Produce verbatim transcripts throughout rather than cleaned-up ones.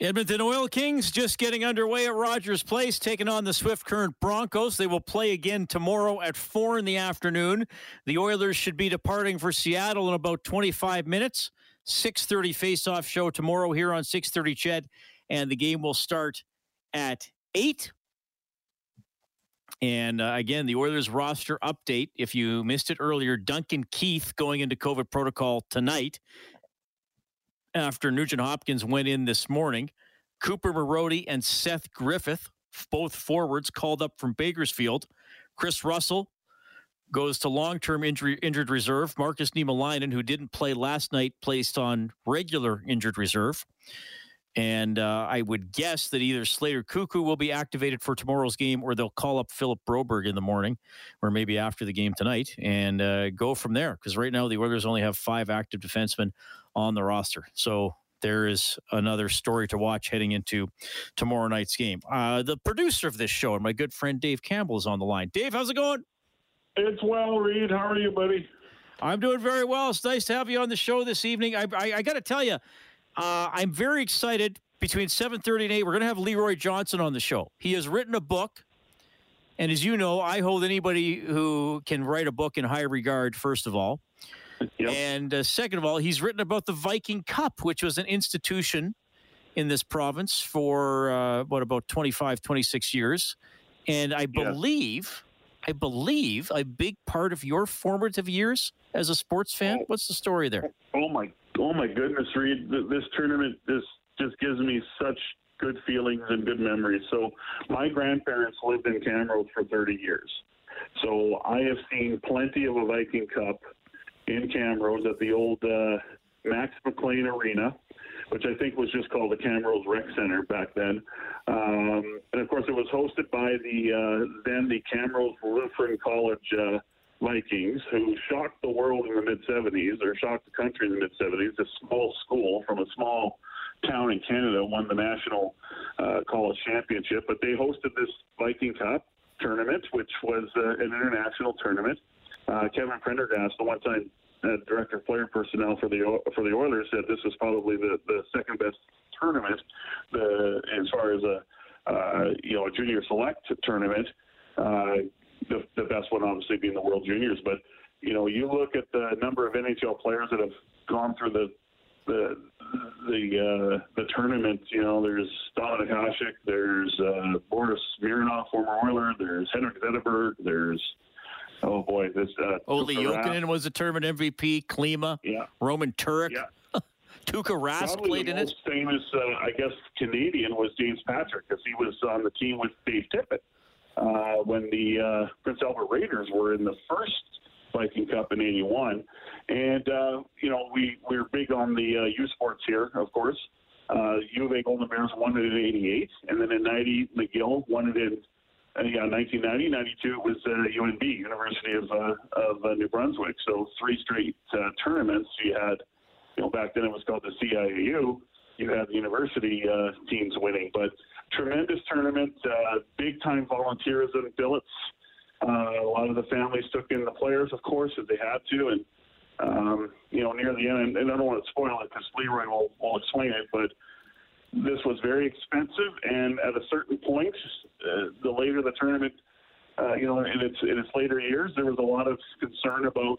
Edmonton Oil Kings just getting underway at Rogers Place, taking on the Swift Current Broncos. They will play again tomorrow at four in the afternoon. The Oilers should be departing for Seattle in about twenty-five minutes. six thirty face-off show tomorrow here on six thirty C H E D, and the game will start at eight. And uh, again, the Oilers roster update. If you missed it earlier, Duncan Keith going into COVID protocol tonight, after Nugent Hopkins went in this morning. Cooper Marody and Seth Griffith, both forwards, called up from Bakersfield. Chris Russell goes to long-term injury, injured reserve. Marcus Niemelainen, who didn't play last night, placed on regular injured reserve. And uh, I would guess that either Slater Cuckoo will be activated for tomorrow's game, or they'll call up Philip Broberg in the morning, or maybe after the game tonight, and uh, go from there. Because right now the Oilers only have five active defensemen on the roster. So there is another story to watch heading into tomorrow night's game. Uh, the producer of this show and my good friend Dave Campbell is on the line. Dave, how's it going? It's well, Reed. How are you, buddy? I'm doing very well. It's nice to have you on the show this evening. I, I, I got to tell you, uh, I'm very excited. Between seven thirty and eight, we're going to have Leroy Johnson on the show. He has written a book. And as you know, I hold anybody who can write a book in high regard, first of all. Yep. And uh, second of all, he's written about the Viking Cup, which was an institution in this province for, uh, what, about twenty-five, twenty-six years. And I believe, yeah. I believe a big part of your formative years as a sports fan. Oh. What's the story there? Oh, my oh my goodness, Reed. This tournament this just gives me such good feelings and good memories. So my grandparents lived in Camrose for thirty years. So I have seen plenty of a Viking Cup in Camrose at the old uh, Max McLean Arena, which I think was just called the Camrose Rec Center back then. Um, and, of course, it was hosted by the uh, then the Camrose Lutheran College uh, Vikings, who shocked the world in the mid-seventies, or shocked the country in the mid-seventies. This small school from a small town in Canada won the national uh, college championship, but they hosted this Viking Cup tournament, which was uh, an international tournament. Uh, Kevin Prendergast, the one-time uh, director of player personnel for the for the Oilers, said this was probably the, the second best tournament, the, as far as a uh, you know a junior select tournament. Uh, the, the best one, obviously, being the World Juniors. But you know, you look at the number of N H L players that have gone through the the the, uh, the tournament. You know, there's Dominic Hasek, there's uh, Boris Smirnov, former Oiler, there's Henrik Zetterberg, there's Oh, boy. This, uh, Olli Jokinen was a tournament M V P. Klima. Yeah. Roman Turek. Yeah. Tuukka Rask played in it. The most famous, uh, I guess, Canadian was James Patrick, because he was on the team with Dave Tippett uh, when the uh, Prince Albert Raiders were in the first Viking Cup in eighty-one. And, uh, you know, we, we're big on the uh, U Sports here, of course. Uh, U of A Golden Bears won it in eighty-eight, and then in ninety, McGill won it in Uh, yeah, nineteen ninety, ninety-two was uh, U N B, University of uh, of uh, New Brunswick. So three straight uh, tournaments. You had, you know, back then it was called the C I A U. You had the university uh, teams winning, but tremendous tournament, uh, big time volunteerism, billets. Uh, a lot of the families took in the players, of course, if they had to, and um, you know, near the end. And I don't want to spoil it because Leroy will will explain it, but this was very expensive, and at a certain point, uh, the later the tournament, uh, you know, in its in its later years, there was a lot of concern about,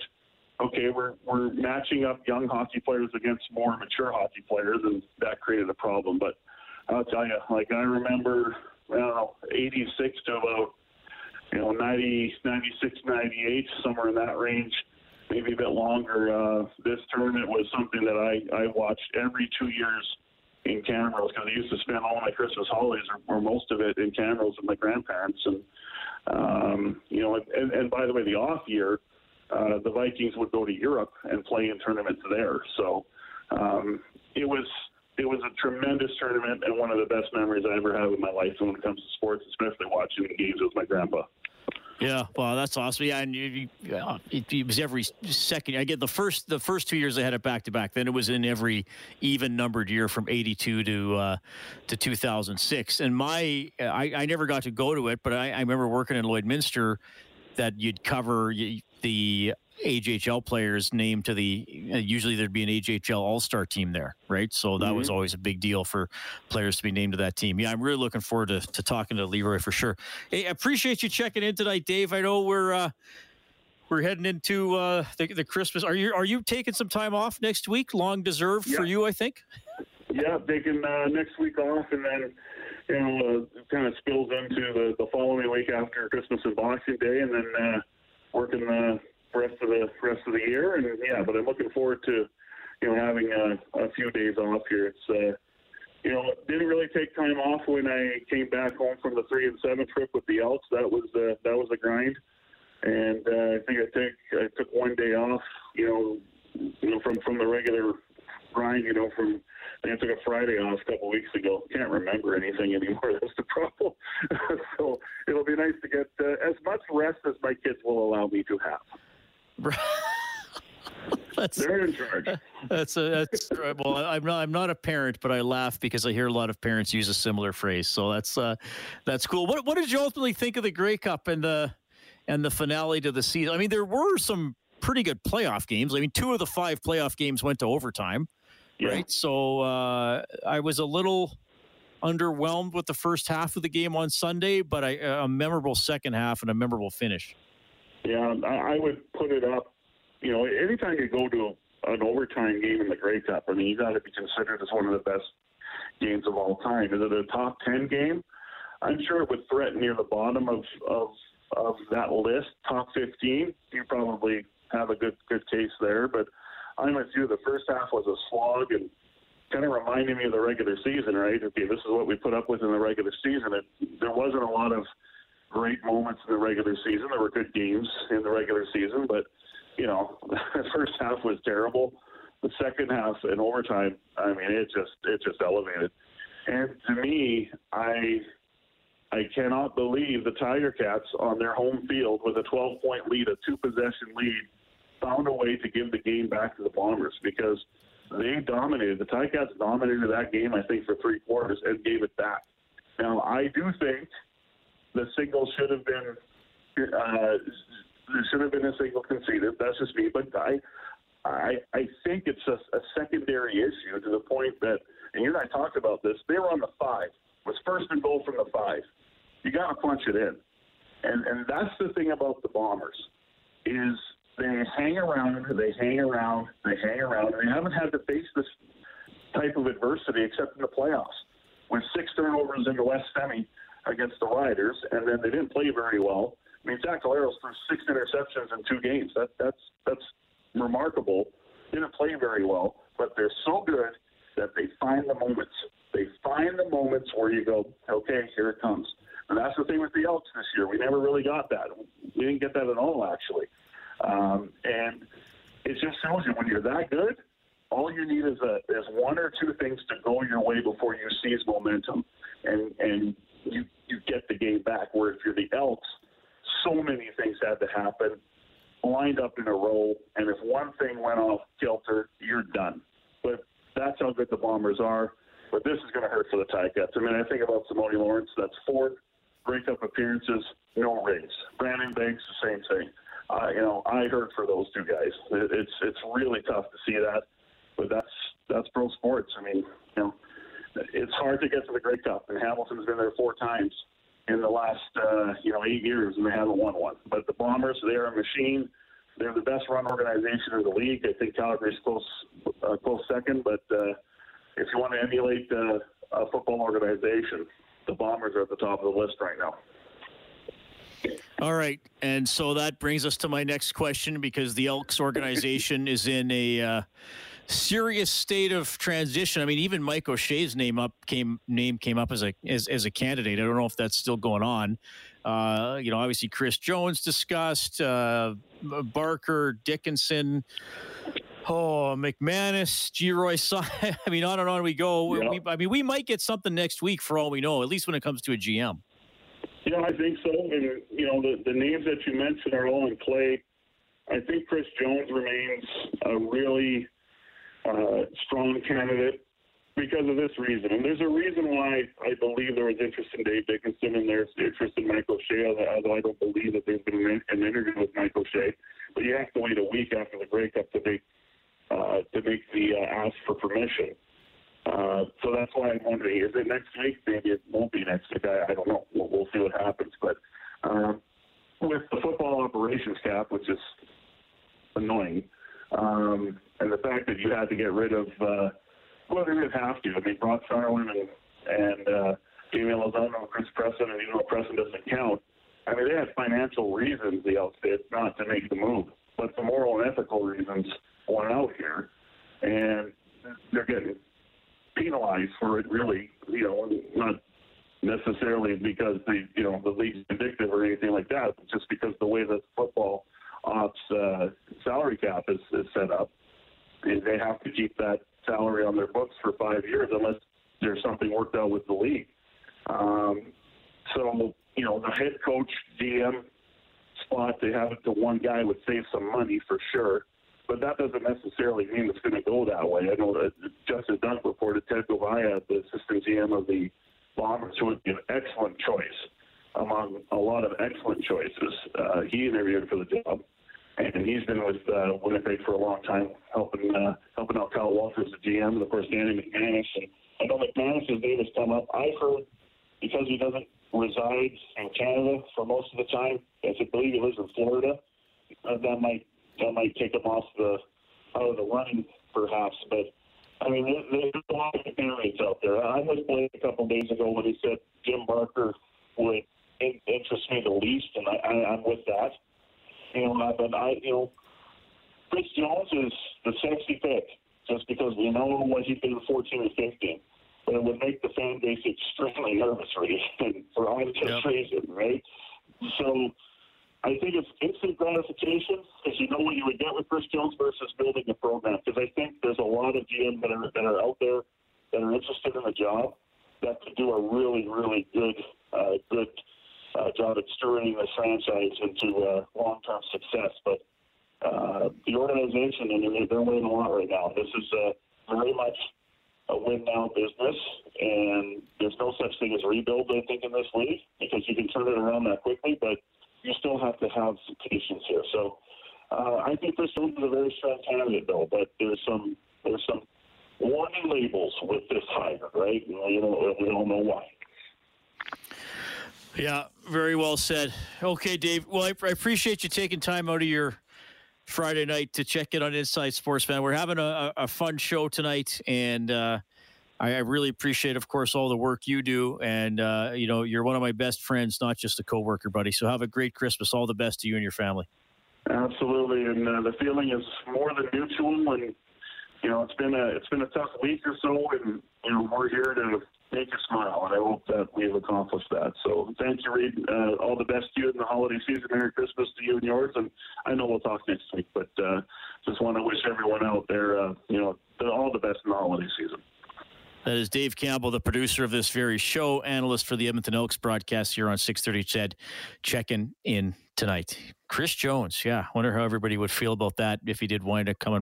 okay, we're we're matching up young hockey players against more mature hockey players, and that created a problem. But I'll tell you, like I remember, I don't know, eighty-six to about, you know, ninety, ninety-six, ninety-eight, somewhere in that range, maybe a bit longer. Uh, this tournament was something that I I watched every two years. In Camrose, because I used to spend all my Christmas holidays or, or most of it in Camrose with my grandparents, and Um, you know, and, and by the way, the off year, uh, the Vikings would go to Europe and play in tournaments there. So um, it was it was a tremendous tournament and one of the best memories I ever had in my life when it comes to sports, especially watching games with my grandpa. Yeah, well, that's awesome. Yeah, and you, you, it was every second. I get the first the first two years they had it back to back. Then it was in every even numbered year from eighty-two to uh, to two thousand six. And my I, I never got to go to it, but I, I remember working in Lloydminster that you'd cover the H H L players named to the, usually there'd be an H H L All-Star team there, right? So that mm-hmm. was always a big deal for players to be named to that team. Yeah, I'm really looking forward to, to talking to Leroy for sure. Hey, I appreciate you checking in tonight, Dave. I know we're uh, we're heading into uh, the, the Christmas. Are you are you taking some time off next week? Long deserved yeah. for you, I think. Yeah, taking uh, next week off, and then you know uh, kind of spills into the, the following week after Christmas and Boxing Day, and then uh, working the rest of the rest of the year. And yeah, but I'm looking forward to, you know, having a, a few days off here. It's uh, you know, didn't really take time off when I came back home from the three and seven trip with the Elks. That was uh, that was a grind, and uh, I think I took I took one day off. You know, you know from from the regular grind. You know, from I think I took a Friday off a couple of weeks ago. Can't remember anything anymore. That's the problem. So it'll be nice to get uh, as much rest as my kids will allow me to have. that's, They're in charge. That's a, that's well. I'm not. I'm not a parent, but I laugh because I hear a lot of parents use a similar phrase. So that's uh, that's cool. What What did you ultimately think of the Grey Cup and the and the finale to the season? I mean, there were some pretty good playoff games. I mean, two of the five playoff games went to overtime, yeah. right? So uh, I was a little underwhelmed with the first half of the game on Sunday, but I, a memorable second half and a memorable finish. Yeah, I would put it up. You know, anytime you go to an overtime game in the Grey Cup, I mean, you got to be considered as one of the best games of all time. Is it a top ten game? I'm sure it would threaten near the bottom of of, of that list, top fifteen. You probably have a good good case there. But I'm with you. The first half was a slog and kind of reminded me of the regular season, right? Okay, this is what we put up with in the regular season. It, there wasn't a lot of great moments in the regular season. There were good games in the regular season, but you know, the first half was terrible. The second half in overtime, I mean, it just it just elevated. And to me, I I cannot believe the Tiger Cats on their home field with a twelve-point lead, a two-possession lead, found a way to give the game back to the Bombers because they dominated. The Tiger Cats dominated that game, I think, for three quarters and gave it back. Now, I do think the signal should have been uh, there should have been a signal conceded. That's just me, but I I, I think it's a, a secondary issue to the point that, and you and I talked about this. They were on the five. It was first and goal from the five. You got to punch it in, and and that's the thing about the Bombers is they hang around, they hang around, they hang around, and they haven't had to face this type of adversity except in the playoffs with six turnovers in the West Semi against the Riders, and then they didn't play very well. I mean, Zach Caleros threw six interceptions in two games. That, that's that's remarkable. Didn't play very well, but they're so good that they find the moments. They find the moments where you go, okay, here it comes. And that's the thing with the Elks this year. We never really got that. We didn't get that at all, actually. Um, and it just shows you when you're that good, all you need is a is one or two things to go your way before you seize momentum. And and You, you get the game back, where if you're the Elks, so many things had to happen, lined up in a row, and if one thing went off kilter, you're done. But that's how good the Bombers are. But this is going to hurt for the Tiger Cats. I mean, I think about Simone Lawrence. That's four Grey Cup appearances, no rings. Brandon Banks, the same thing. Uh, you know, I hurt for those two guys. It, it's it's really tough to see that, but that's that's pro sports. I mean, you know, it's hard to get to the Grey Cup, and Hamilton's been there four times in the last, uh, you know, eight years, and they haven't won one. But the Bombers, they are a machine. They're the best run organization in the league. I think Calgary's close, uh, close second. But uh, if you want to emulate uh, a football organization, the Bombers are at the top of the list right now. All right, and so that brings us to my next question, because the Elks organization is in a uh, serious state of transition. I mean, even Mike O'Shea's name up came name came up as a as, as a candidate. I don't know if that's still going on. Uh, you know, obviously Chris Jones discussed, uh, Barker, Dickinson, oh, McManus, G. Roy. I mean, on and on we go. Yeah. We, I mean, we might get something next week for all we know, at least when it comes to a G M. Yeah, I think so. And, you know, the, the names that you mentioned are all in play. I think Chris Jones remains a really uh, strong candidate because of this reason. And there's a reason why I believe there was interest in Dave Dickinson and there's interest in Mike O'Shea, although I don't believe that there's been an, an interview with Mike O'Shea. But you have to wait a week after the Grey Cup to make, uh, to make the uh, ask for permission. Uh, so that's why I'm wondering, is it next week? Maybe it won't be next week. I, I don't know. We'll, we'll see what happens. But um, with the football operations cap, which is annoying, um, and the fact that you had to get rid of uh, – well, you didn't have to. I mean, Brock Sarwin and, and uh, Jamie Lozano and Chris Preston, and even though Preston doesn't count, I mean, they had financial reasons, the Elks did, not to make the move. But the moral and ethical reasons went out here, and they're getting – penalized for it, really, you know, not necessarily because the, you know, the league's vindictive or anything like that, but just because the way that football ops uh, salary cap is, is set up, they have to keep that salary on their books for five years unless there's something worked out with the league. Um, so, you know, the head coach, G M spot, they have it to one guy would save some money for sure. But that doesn't necessarily mean it's going to go that way. I know that Justin Dunn reported Ted Govaya, the assistant G M of the Bombers, who would be an excellent choice among a lot of excellent choices. Uh, he interviewed for the job, and he's been with uh, Winnipeg for a long time, helping uh, helping out Kyle Walters, the G M, and of course Danny McManus. And I know McManus's name has come up. I heard because he doesn't reside in Canada for most of the time, as I believe he lives in Florida, uh, that might. That might take them off the out of the running, perhaps. But I mean, there's a lot of candidates out there. I was playing a couple of days ago when he said Jim Barker would in- interest me the least, and I, I, I'm with that. You know, but I, you know, Chris Jones is the sexy pick just because we know what he did in fourteen and fifteen, but it would make the fan base extremely nervous, really, and for obvious yep. reason, right? So. I think it's instant gratification because you know what you would get with Chris Jones versus building a program. Because I think there's a lot of G Ms that are, that are out there that are interested in the job that could do a really, really good uh, good uh, job at steering the franchise into uh, long-term success. But uh, the organization, I mean, they're winning a lot right now. This is uh, very much a win-now business, and there's no such thing as rebuild, I think, in this league because you can turn it around that quickly, but you still have to have some patience here. So uh, I think Chris Jones is a very strong candidate, though, but there's some there's some warning labels with this hire, right? You know, you know, we don't know why. Yeah, very well said. Okay, Dave. Well, I, I appreciate you taking time out of your Friday night to check in on Inside Sports Fan. We're having a, a fun show tonight, and uh, I, I really appreciate, of course, all the work you do. And, uh, you know, you're one of my best friends, not just a coworker, buddy. So have a great Christmas. All the best to you and your family. Absolutely. And uh, the feeling is more than mutual. And, you know, it's been a it's been a tough week or so. And, you know, we're here to make you smile. And I hope that we've accomplished that. So thank you, Reed. Uh, all the best to you in the holiday season. Merry Christmas to you and yours. And I know we'll talk next week. But uh, just want to wish everyone out there, uh, you know, all the best in the holiday season. That is Dave Campbell, the producer of this very show, analyst for the Edmonton Elks broadcast here on six thirty C H E D, checking in tonight. Chris Jones, yeah, wonder how everybody would feel about that if he did wind up coming.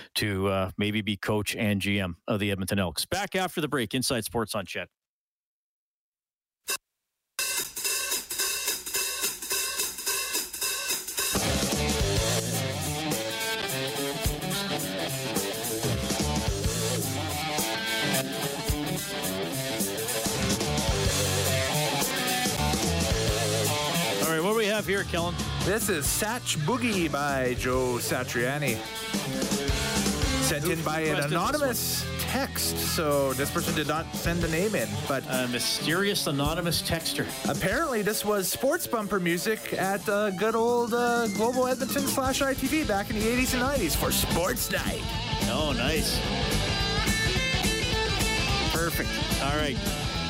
to uh, maybe be coach and G M of the Edmonton Elks. Back after the break, Inside Sports on Chet. here, Kellen. This is Satch Boogie by Joe Satriani. Sent Who in by an anonymous text, so this person did not send the name in. But a mysterious anonymous texter. Apparently this was sports bumper music at uh, good old uh, Global Edmonton slash I T V back in the eighties and nineties for Sports Night. Oh, nice. Perfect. All right.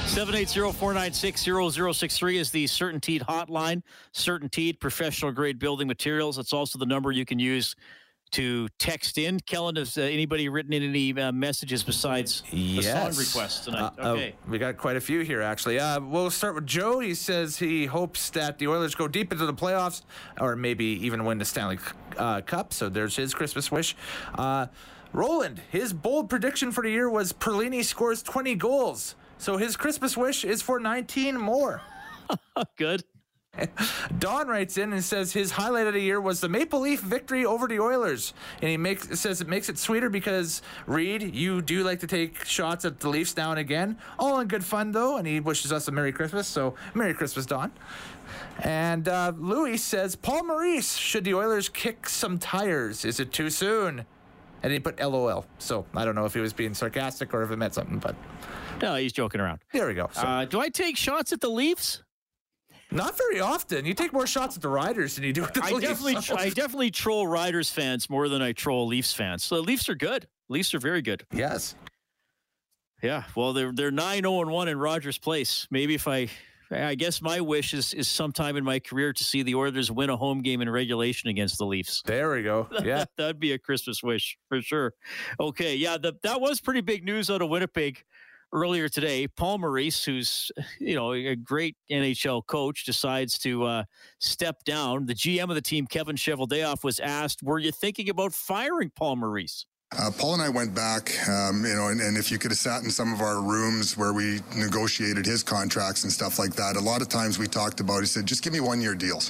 seven eight zero, four nine six, zero zero six three is the CertainTeed hotline. CertainTeed, professional grade building materials. It's also the number you can use to text in. Kellen, has uh, anybody written in any uh, messages besides yes. the song requests tonight? Uh, okay. Uh, we got quite a few here, actually. Uh, we'll start with Joe. He says he hopes that the Oilers go deep into the playoffs or maybe even win the Stanley uh, Cup. So there's his Christmas wish. Uh, Roland, his bold prediction for the year was Perlini scores twenty goals. So his Christmas wish is for nineteen more. Good. Don writes in and says his highlight of the year was the Maple Leaf victory over the Oilers, and he makes says it makes it sweeter because Reed, you do like to take shots at the Leafs now and again, all in good fun though, and he wishes us a Merry Christmas. So Merry Christmas, Don. And uh, Louis says Paul Maurice, should the Oilers kick some tires? Is it too soon? And he put L O L. So I don't know if he was being sarcastic or if it meant something, but no, he's joking around. There we go. So. Uh, do I take shots at the Leafs? Not very often. You take more shots at the Riders than you do at the I Leafs. Definitely, I definitely troll Riders fans more than I troll Leafs fans. So the Leafs are good. Leafs are very good. Yes. Yeah. Well, they're they're nine zero and one in Rogers Place. Maybe if I, I guess my wish is is sometime in my career to see the Oilers win a home game in regulation against the Leafs. There we go. Yeah, that'd be a Christmas wish for sure. Okay. Yeah. The, that was pretty big news out of Winnipeg earlier today. Paul Maurice, who's, you know, a great N H L coach, decides to uh, step down. The G M of the team, Kevin Cheveldayoff, was asked, were you thinking about firing Paul Maurice? Uh, Paul and I went back, um, you know, and, and if you could have sat in some of our rooms where we negotiated his contracts and stuff like that, a lot of times we talked about, he said, just give me one-year deals.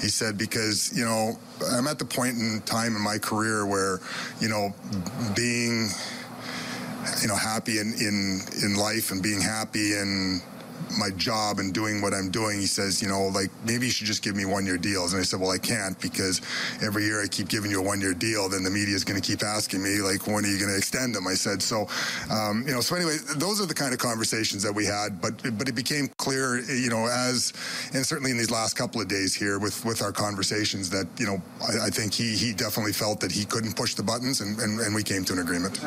He said, because, you know, I'm at the point in time in my career where, you know, being... you know, happy in, in, in life and being happy in my job and doing what I'm doing. He says, you know, like, maybe you should just give me one-year deals. And I said, well, I can't, because every year I keep giving you a one-year deal, then the media is going to keep asking me, like, when are you going to extend them? I said, so, um, you know, so anyway, those are the kind of conversations that we had, but but it became clear, you know, as, and certainly in these last couple of days here with, with our conversations that, you know, I, I think he, he definitely felt that he couldn't push the buttons, and, and, and we came to an agreement.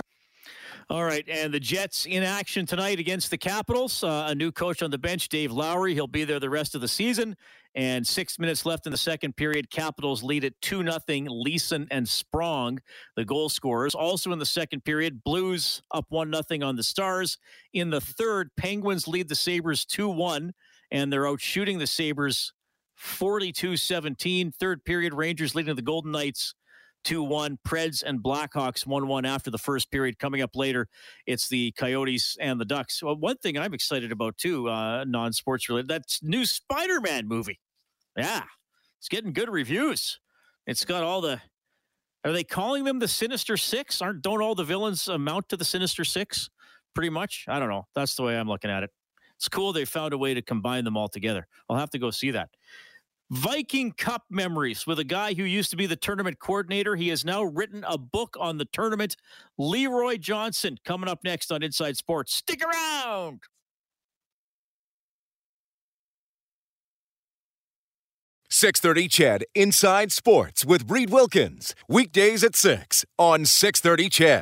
All right, and the Jets in action tonight against the Capitals. Uh, a new coach on the bench, Dave Lowry. He'll be there the rest of the season. And six minutes left in the second period. Capitals lead at two nothing. Leeson and Sprong, the goal scorers. Also in the second period, Blues up one nothing on the Stars. In the third, Penguins lead the Sabres two one, and they're out shooting the Sabres forty-two seventeen. Third period, Rangers leading the Golden Knights two one. Preds and Blackhawks one one after the first period. Coming up later, it's the Coyotes and the Ducks. Well, one thing I'm excited about, too, uh, non-sports related, that's new Spider-Man movie. Yeah, it's getting good reviews. It's got all the... Are they calling them the Sinister Six? Aren't Don't all the villains amount to the Sinister Six, pretty much? I don't know. That's the way I'm looking at it. It's cool they found a way to combine them all together. I'll have to go see that. Viking Cup memories with a guy who used to be the tournament coordinator. He has now written a book on the tournament. Leroy Johnson, coming up next on Inside Sports. Stick around! six thirty C H E D Inside Sports with Reed Wilkins. Weekdays at six on six thirty C H E D.